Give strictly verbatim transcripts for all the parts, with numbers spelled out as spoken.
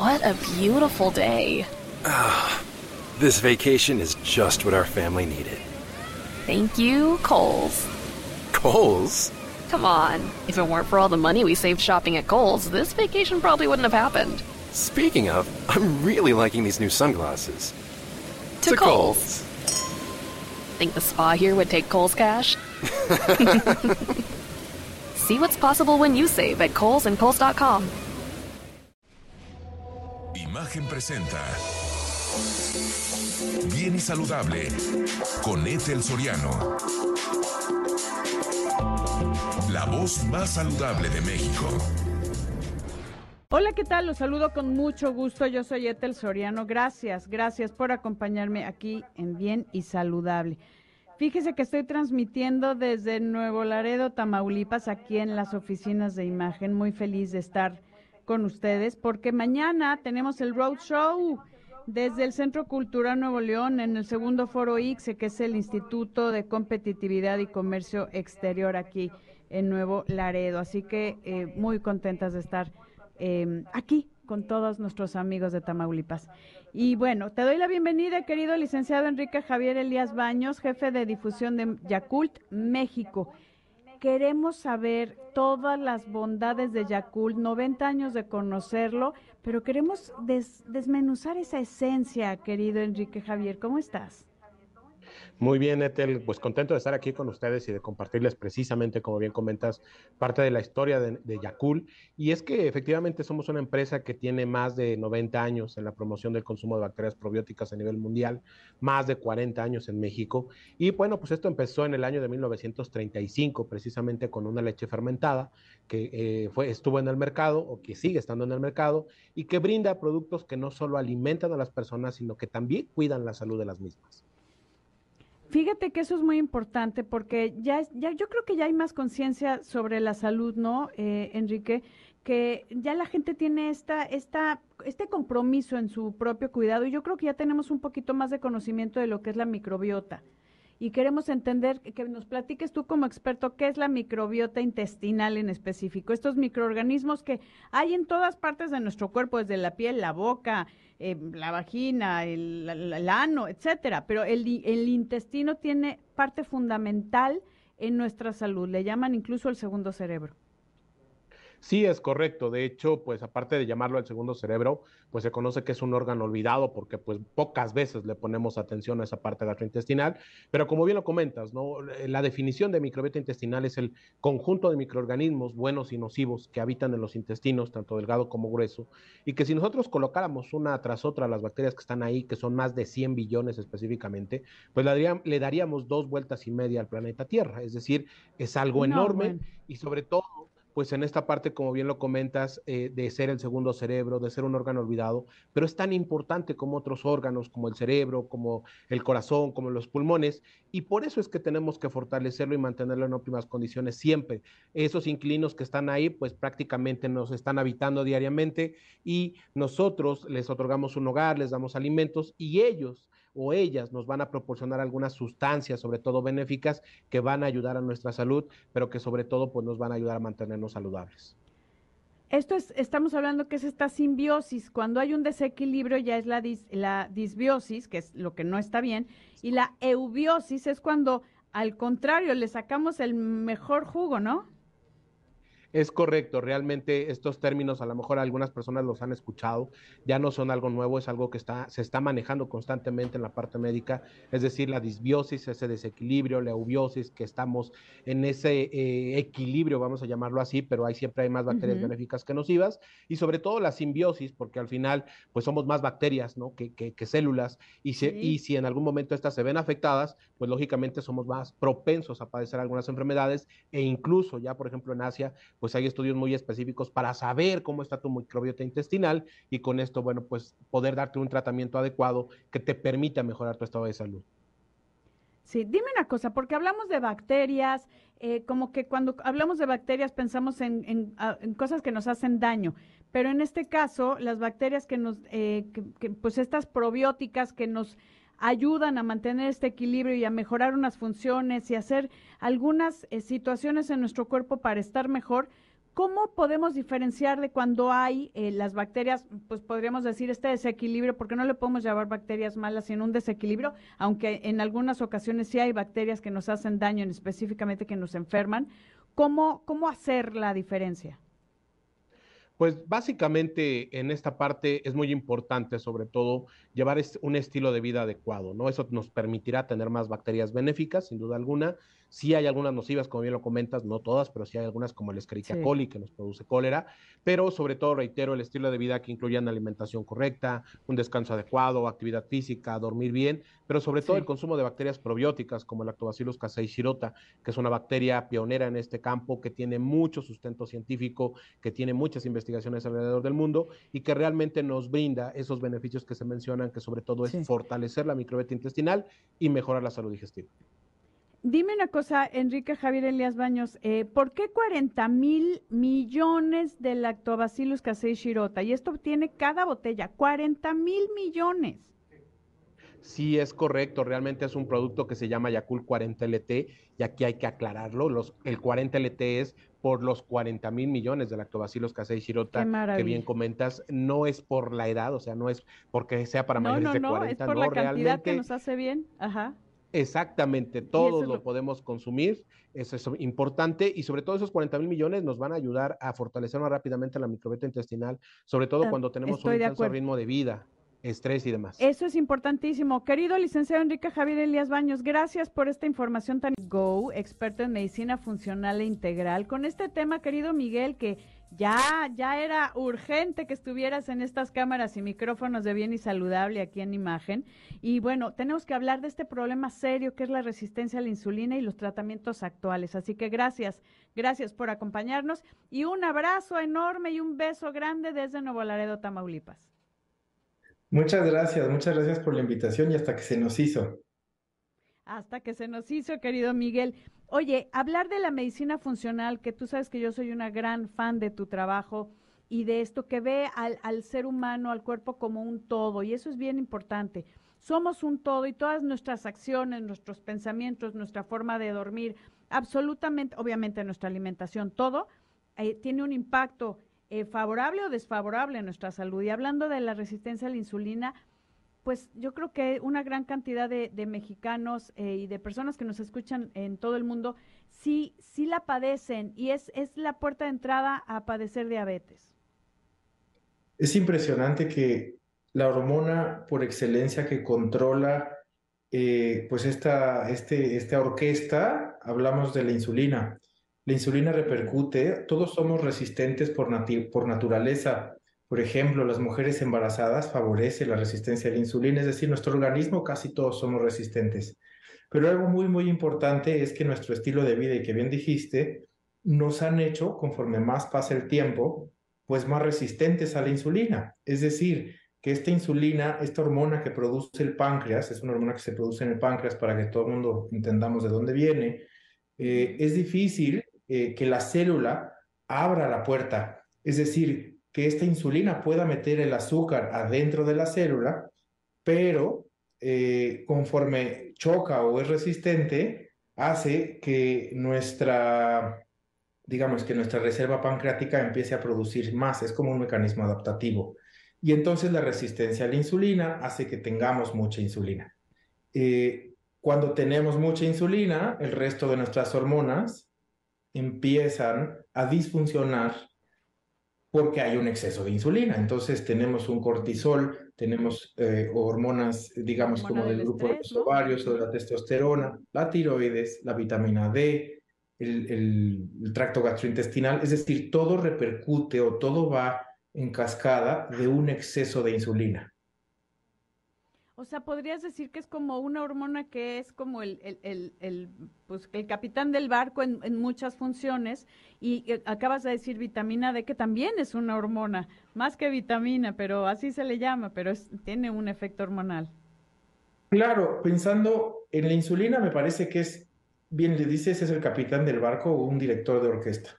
What a beautiful day. Ah, this vacation is just what our family needed. Thank you, Kohl's. Kohl's? Come on. If it weren't for all the money we saved shopping at Kohl's, this vacation probably wouldn't have happened. Speaking of, I'm really liking these new sunglasses. To, to Kohl's. Kohl's. Think the spa here would take Kohl's cash? See what's possible when you save at Kohl's and Kohl's dot com. Imagen presenta Bien y Saludable con Etel Soriano. La voz más saludable de México. Hola, ¿qué tal? Los saludo con mucho gusto. Yo soy Etel Soriano. Gracias, gracias por acompañarme aquí en Bien y Saludable. Fíjese que estoy transmitiendo desde Nuevo Laredo, Tamaulipas, aquí en las oficinas de Imagen. Muy feliz de estar con ustedes porque mañana tenemos el Road Show desde el Centro Cultural Nuevo León en el segundo foro I C S E, que es el Instituto de Competitividad y Comercio Exterior aquí en Nuevo Laredo. Así que eh, muy contentas de estar eh, aquí con todos nuestros amigos de Tamaulipas. Y bueno, te doy la bienvenida, querido licenciado Enrique Javier Elías Baños, jefe de difusión de Yakult México. Queremos saber todas las bondades de Yakult, noventa años de conocerlo, pero queremos des, desmenuzar esa esencia, querido Enrique Javier. ¿Cómo estás? Muy bien, Etel, pues contento de estar aquí con ustedes y de compartirles precisamente, como bien comentas, parte de la historia de, de Yakult. Y es que efectivamente somos una empresa que tiene más de noventa años en la promoción del consumo de bacterias probióticas a nivel mundial, más de cuarenta años en México. Y bueno, pues esto empezó en el año de mil novecientos treinta y cinco, precisamente con una leche fermentada que eh, fue, estuvo en el mercado, o que sigue estando en el mercado, y que brinda productos que no solo alimentan a las personas, sino que también cuidan la salud de las mismas. Fíjate que eso es muy importante porque ya, ya yo creo que ya hay más conciencia sobre la salud, ¿no, eh, Enrique? Que ya la gente tiene esta, esta, este compromiso en su propio cuidado y yo creo que ya tenemos un poquito más de conocimiento de lo que es la microbiota y queremos entender, que nos platiques tú como experto qué es la microbiota intestinal en específico, estos microorganismos que hay en todas partes de nuestro cuerpo, desde la piel, la boca, Eh, la vagina, el, el, el ano, etcétera, pero el, el intestino tiene parte fundamental en nuestra salud, le llaman incluso el segundo cerebro. Sí, es correcto. De hecho, pues aparte de llamarlo el segundo cerebro, pues se conoce que es un órgano olvidado porque pues pocas veces le ponemos atención a esa parte gastrointestinal. Pero como bien lo comentas, ¿no? La definición de microbiota intestinal es el conjunto de microorganismos buenos y nocivos que habitan en los intestinos, tanto delgado como grueso, y que si nosotros colocáramos una tras otra las bacterias que están ahí, que son más de cien billones específicamente, pues le daríamos, le daríamos dos vueltas y media al planeta Tierra. Es decir, es algo no, enorme bueno. Y sobre todo, pues en esta parte, como bien lo comentas, eh, de ser el segundo cerebro, de ser un órgano olvidado, pero es tan importante como otros órganos, como el cerebro, como el corazón, como los pulmones, y por eso es que tenemos que fortalecerlo y mantenerlo en óptimas condiciones siempre. Esos inquilinos que están ahí, pues prácticamente nos están habitando diariamente y nosotros les otorgamos un hogar, les damos alimentos y ellos o ellas nos van a proporcionar algunas sustancias, sobre todo benéficas, que van a ayudar a nuestra salud, pero que sobre todo pues, nos van a ayudar a mantenernos saludables. Esto es, estamos hablando que es esta simbiosis, cuando hay un desequilibrio ya es la, dis, la disbiosis, que es lo que no está bien, y la eubiosis es cuando al contrario le sacamos el mejor jugo, ¿no? Es correcto, realmente estos términos a lo mejor algunas personas los han escuchado, ya no son algo nuevo, es algo que está, se está manejando constantemente en la parte médica, es decir, la disbiosis, ese desequilibrio, la eubiosis, que estamos en ese eh, equilibrio, vamos a llamarlo así, pero hay, siempre hay más bacterias uh-huh. benéficas que nocivas, y sobre todo la simbiosis, porque al final pues somos más bacterias, ¿no? que, que, que células, y si, sí. y si en algún momento estas se ven afectadas, pues lógicamente somos más propensos a padecer algunas enfermedades, e incluso ya por ejemplo en Asia, pues hay estudios muy específicos para saber cómo está tu microbiota intestinal y con esto, bueno, pues poder darte un tratamiento adecuado que te permita mejorar tu estado de salud. Sí, dime una cosa, porque hablamos de bacterias, eh, como que cuando hablamos de bacterias pensamos en, en, en cosas que nos hacen daño, pero en este caso las bacterias que nos, eh, que, que, pues estas probióticas que nos ayudan a mantener este equilibrio y a mejorar unas funciones y hacer algunas eh, situaciones en nuestro cuerpo para estar mejor. ¿Cómo podemos diferenciar de cuando hay eh, las bacterias, pues podríamos decir este desequilibrio, porque no le podemos llamar bacterias malas, sino un desequilibrio, aunque en algunas ocasiones sí hay bacterias que nos hacen daño, específicamente que nos enferman? ¿Cómo, cómo hacer la diferencia? Pues básicamente en esta parte es muy importante, sobre todo, llevar un estilo de vida adecuado, ¿no? Eso nos permitirá tener más bacterias benéficas, sin duda alguna. Sí hay algunas nocivas, como bien lo comentas, no todas, pero sí hay algunas como el Escherichia sí. coli, que nos produce cólera, pero sobre todo, reitero, el estilo de vida que incluya una alimentación correcta, un descanso adecuado, actividad física, dormir bien, pero sobre todo sí. el consumo de bacterias probióticas, como el lactobacillus casei shirota, que es una bacteria pionera en este campo, que tiene mucho sustento científico, que tiene muchas investigaciones alrededor del mundo y que realmente nos brinda esos beneficios que se mencionan, que sobre todo es sí. fortalecer la microbiota intestinal y mejorar la salud digestiva. Dime una cosa, Enrique Javier Elías Baños, eh, ¿por qué cuarenta mil millones de lactobacillus casei shirota? Y esto tiene cada botella, cuarenta mil millones. Sí, es correcto, realmente es un producto que se llama Yakult cuarenta L T y aquí hay que aclararlo, los, el cuarenta L T es por los cuarenta mil millones de lactobacilos casei shirota que bien comentas, no es por la edad, o sea, no es porque sea para mayores no, no, de cuarenta, no, no, es por no, la realmente, cantidad que nos hace bien, ajá. Exactamente, todos lo, lo podemos consumir, eso es importante y sobre todo esos cuarenta mil millones nos van a ayudar a fortalecer más rápidamente la microbiota intestinal, sobre todo ah, cuando tenemos un intenso ritmo de vida, estrés y demás. Eso es importantísimo. Querido licenciado Enrique Javier Elías Baños, gracias por esta información tan... Go, experto en medicina funcional e integral. Con este tema, querido Miguel, que ya, ya era urgente que estuvieras en estas cámaras y micrófonos de Bien y Saludable aquí en Imagen. Y bueno, tenemos que hablar de este problema serio que es la resistencia a la insulina y los tratamientos actuales. Así que gracias, gracias por acompañarnos y un abrazo enorme y un beso grande desde Nuevo Laredo, Tamaulipas. Muchas gracias, muchas gracias por la invitación y hasta que se nos hizo. Hasta que se nos hizo, querido Miguel. Oye, hablar de la medicina funcional, que tú sabes que yo soy una gran fan de tu trabajo y de esto que ve al, al ser humano, al cuerpo como un todo, y eso es bien importante. Somos un todo y todas nuestras acciones, nuestros pensamientos, nuestra forma de dormir, absolutamente, obviamente nuestra alimentación, todo eh, tiene un impacto Eh, favorable o desfavorable a nuestra salud. Y hablando de la resistencia a la insulina, pues yo creo que una gran cantidad de, de mexicanos eh, y de personas que nos escuchan en todo el mundo, sí, sí la padecen y es, es la puerta de entrada a padecer diabetes. Es impresionante que la hormona por excelencia que controla eh, pues esta, este, esta orquesta, hablamos de la insulina. La insulina repercute, todos somos resistentes por, por naturaleza. Por ejemplo, las mujeres embarazadas favorece la resistencia a la insulina, es decir, nuestro organismo casi todos somos resistentes. Pero algo muy, muy importante es que nuestro estilo de vida, y que bien dijiste, nos han hecho, conforme más pasa el tiempo, pues más resistentes a la insulina. Es decir, que esta insulina, esta hormona que produce el páncreas, es una hormona que se produce en el páncreas para que todo el mundo entendamos de dónde viene, eh, es difícil... Eh, que la célula abra la puerta, es decir, que esta insulina pueda meter el azúcar adentro de la célula, pero eh, conforme choca o es resistente, hace que nuestra, digamos, que nuestra reserva pancreática empiece a producir más, es como un mecanismo adaptativo. Y entonces la resistencia a la insulina hace que tengamos mucha insulina. Eh, cuando tenemos mucha insulina, el resto de nuestras hormonas empiezan a disfuncionar porque hay un exceso de insulina. Entonces tenemos un cortisol, tenemos eh, hormonas, digamos, hormona como del, del grupo estrés, de los ovarios, ¿no? O de la testosterona, la tiroides, la vitamina D, el, el, el tracto gastrointestinal. Es decir, todo repercute o todo va en cascada de un exceso de insulina. O sea, podrías decir que es como una hormona que es como el, el, el, el, pues, el capitán del barco en, en muchas funciones y eh, acabas de decir vitamina D, que también es una hormona, más que vitamina, pero así se le llama, pero es, tiene un efecto hormonal. Claro, pensando en la insulina me parece que es, bien le dices, es el capitán del barco o un director de orquesta.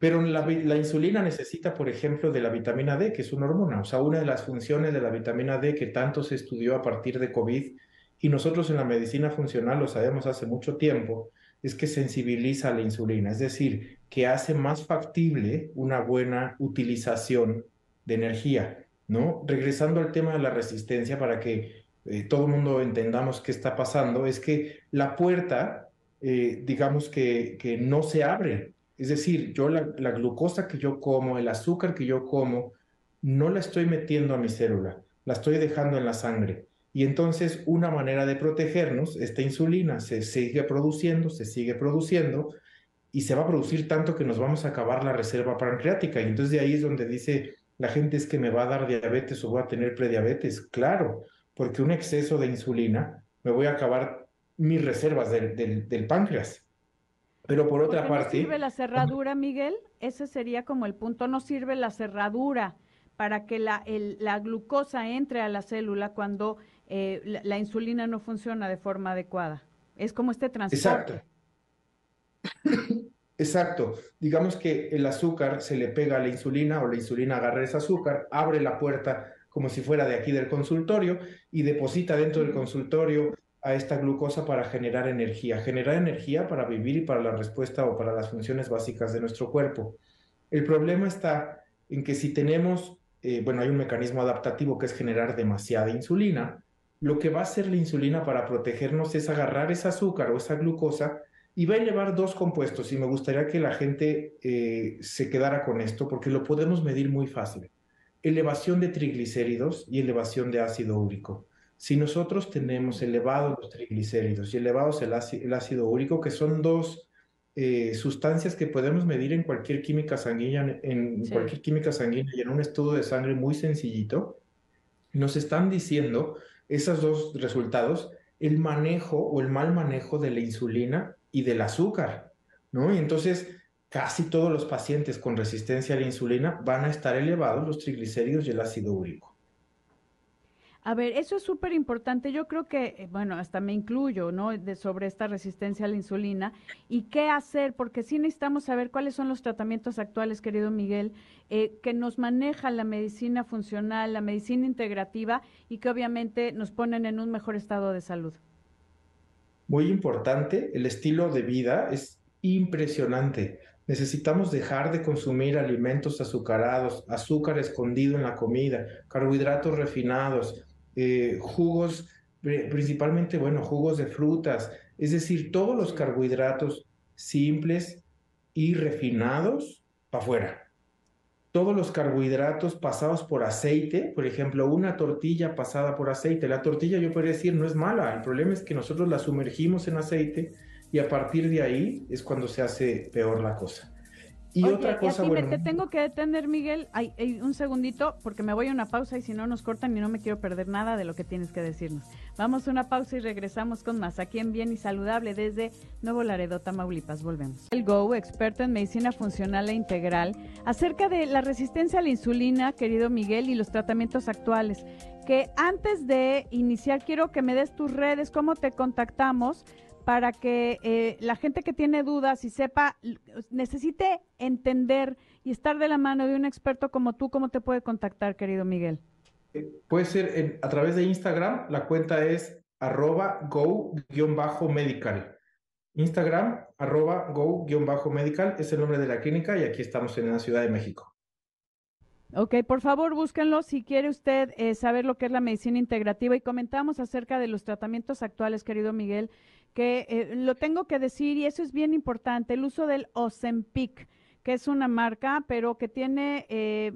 Pero la, la insulina necesita, por ejemplo, de la vitamina D, que es una hormona. O sea, una de las funciones de la vitamina D que tanto se estudió a partir de COVID, y nosotros en la medicina funcional lo sabemos hace mucho tiempo, es que sensibiliza la insulina, es decir, que hace más factible una buena utilización de energía, ¿no? Regresando al tema de la resistencia, para que eh, todo el mundo entendamos qué está pasando, es que la puerta, eh, digamos que, que no se abre. Es decir, yo la, la glucosa que yo como, el azúcar que yo como, no la estoy metiendo a mi célula, la estoy dejando en la sangre. Y entonces una manera de protegernos, esta insulina se sigue produciendo, se sigue produciendo, y se va a producir tanto que nos vamos a acabar la reserva pancreática. Y entonces de ahí es donde dice la gente, es que me va a dar diabetes o voy a tener prediabetes. Claro, porque un exceso de insulina me voy a acabar mis reservas del, del, del páncreas. Pero por otra parte... ¿No sirve la cerradura, Miguel? Ese sería como el punto. No sirve la cerradura para que la, el, la glucosa entre a la célula cuando eh, la, la insulina no funciona de forma adecuada. Es como este transporte. Exacto. Exacto. Digamos que el azúcar se le pega a la insulina, o la insulina agarra ese azúcar, abre la puerta como si fuera de aquí del consultorio y deposita dentro del consultorio a esta glucosa para generar energía, generar energía para vivir y para la respuesta o para las funciones básicas de nuestro cuerpo. El problema está en que si tenemos, eh, bueno, hay un mecanismo adaptativo que es generar demasiada insulina, lo que va a hacer la insulina para protegernos es agarrar ese azúcar o esa glucosa y va a elevar dos compuestos, y me gustaría que la gente eh, se quedara con esto porque lo podemos medir muy fácil: elevación de triglicéridos y elevación de ácido úrico. Si nosotros tenemos elevados los triglicéridos y elevados el ácido, el ácido úrico, que son dos eh, sustancias que podemos medir en cualquier química sanguínea, en sí. cualquier química sanguínea y en un estudio de sangre muy sencillito, nos están diciendo esos dos resultados, el manejo o el mal manejo de la insulina y del azúcar, ¿no? Y entonces casi todos los pacientes con resistencia a la insulina van a estar elevados los triglicéridos y el ácido úrico. A ver, eso es súper importante. Yo creo que, bueno, hasta me incluyo, ¿no?, de, sobre esta resistencia a la insulina y qué hacer, porque sí necesitamos saber cuáles son los tratamientos actuales, querido Miguel, eh, que nos maneja la medicina funcional, la medicina integrativa, y que obviamente nos ponen en un mejor estado de salud. Muy importante, el estilo de vida es impresionante. Necesitamos dejar de consumir alimentos azucarados, azúcar escondido en la comida, carbohidratos refinados, Eh, jugos, principalmente, bueno, jugos de frutas, es decir, todos los carbohidratos simples y refinados para afuera. Todos los carbohidratos pasados por aceite, por ejemplo, una tortilla pasada por aceite. La tortilla, yo podría decir, no es mala, el problema es que nosotros la sumergimos en aceite y a partir de ahí es cuando se hace peor la cosa. Y Oye, otra cosa, y bueno... Te tengo que detener, Miguel, ay, ay, un segundito, porque me voy a una pausa y si no nos cortan, y no me quiero perder nada de lo que tienes que decirnos. Vamos a una pausa y regresamos con más aquí en Bien y Saludable desde Nuevo Laredo, Tamaulipas. Volvemos. El Gou, experto en medicina funcional e integral, acerca de la resistencia a la insulina, querido Miguel, y los tratamientos actuales. Que antes de iniciar, quiero que me des tus redes, cómo te contactamos, para que eh, la gente que tiene dudas y sepa, necesite entender y estar de la mano de un experto como tú. ¿Cómo te puede contactar, querido Miguel? Eh, puede ser en, a través de Instagram, la cuenta es arroba go-medical. Instagram, arroba go-medical, es el nombre de la clínica y aquí estamos en la Ciudad de México. Ok, por favor, búsquenlo si quiere usted eh, saber lo que es la medicina integrativa, y comentamos acerca de los tratamientos actuales, querido Miguel, que eh, lo tengo que decir, y eso es bien importante, el uso del Ozempic, que es una marca, pero que tiene, eh,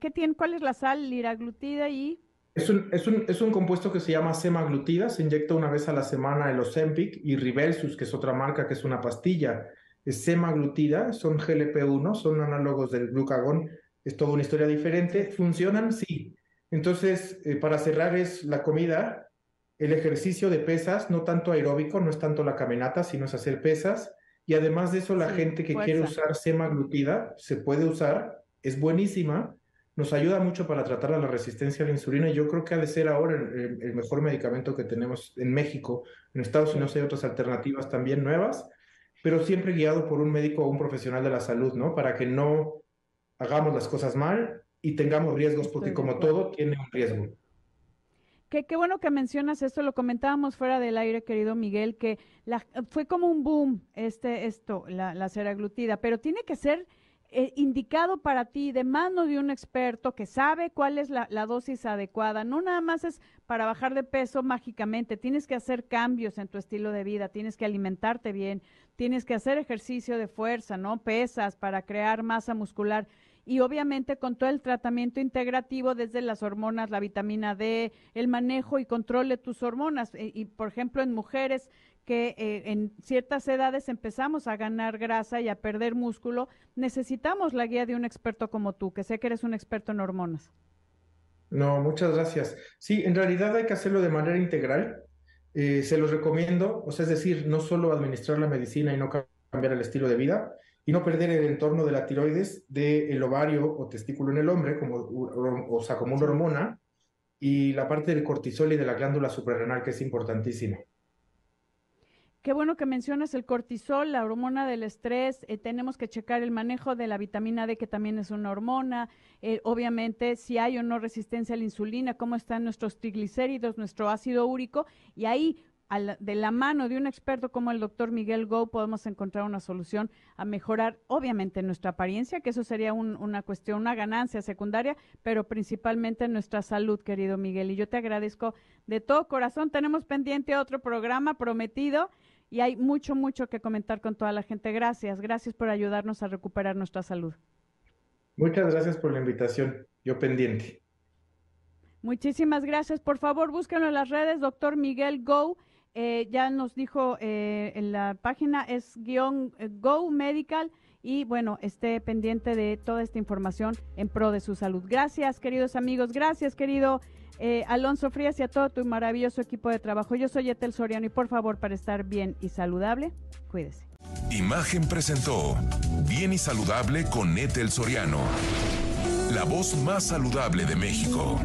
¿qué tiene? ¿Cuál es la sal? Liraglutida y... Es un, es, un, es un compuesto que se llama semaglutida, se inyecta una vez a la semana el Ozempic, y Rybelsus, que es otra marca, que es una pastilla. Es semaglutida, son G L P uno, son análogos del glucagón, es toda una historia diferente. ¿Funcionan? Sí. Entonces, eh, para cerrar, es la comida... El ejercicio de pesas, no tanto aeróbico, no es tanto la caminata, sino es hacer pesas. Y además de eso, la sí, gente que fuerza. quiere usar semaglutida, se puede usar, es buenísima, nos ayuda mucho para tratar la resistencia a la insulina. Y yo creo que ha de ser ahora el, el mejor medicamento que tenemos en México. En Estados Unidos hay otras alternativas también nuevas, pero siempre guiado por un médico o un profesional de la salud, ¿no? Para que no hagamos las cosas mal y tengamos riesgos, porque como todo tiene un riesgo. Qué, qué bueno que mencionas esto, lo comentábamos fuera del aire, querido Miguel, que la, fue como un boom este esto, la, la semaglutida, pero tiene que ser eh, indicado para ti, de mano de un experto que sabe cuál es la, la dosis adecuada. No nada más es para bajar de peso mágicamente, tienes que hacer cambios en tu estilo de vida, tienes que alimentarte bien, tienes que hacer ejercicio de fuerza, ¿no? Pesas para crear masa muscular. Y obviamente con todo el tratamiento integrativo desde las hormonas, la vitamina D, el manejo y control de tus hormonas. Y, y por ejemplo, en mujeres que eh, en ciertas edades empezamos a ganar grasa y a perder músculo, necesitamos la guía de un experto como tú, que sé que eres un experto en hormonas. No, muchas gracias. Sí, en realidad hay que hacerlo de manera integral. Eh, se los recomiendo, o sea, es decir, no solo administrar la medicina y no cambiar el estilo de vida, y no perder el entorno de la tiroides, del ovario o testículo en el hombre, como, o sea, como una hormona, y la parte del cortisol y de la glándula suprarrenal, que es importantísima. Qué bueno que mencionas el cortisol, la hormona del estrés. Eh, tenemos que checar el manejo de la vitamina D, que también es una hormona. Eh, obviamente, si hay o no resistencia a la insulina, cómo están nuestros triglicéridos, nuestro ácido úrico, y ahí, de la mano de un experto como el doctor Miguel Gou, podemos encontrar una solución a mejorar, obviamente, nuestra apariencia, que eso sería un, una cuestión, una ganancia secundaria, pero principalmente nuestra salud, querido Miguel. Y yo te agradezco de todo corazón. Tenemos pendiente otro programa prometido y hay mucho, mucho que comentar con toda la gente. Gracias, gracias por ayudarnos a recuperar nuestra salud. Muchas gracias por la invitación. Yo pendiente. Muchísimas gracias. Por favor, búsquenlo en las redes, doctor Miguel Gou. Eh, ya nos dijo eh, en la página, es guión eh, go-medical, y bueno, esté pendiente de toda esta información en pro de su salud. Gracias, queridos amigos, gracias, querido eh, Alonso Frías, y a todo tu maravilloso equipo de trabajo. Yo soy Etel Soriano y por favor, para estar bien y saludable, cuídese. Imagen presentó Bien y Saludable con Etel Soriano, la voz más saludable de México.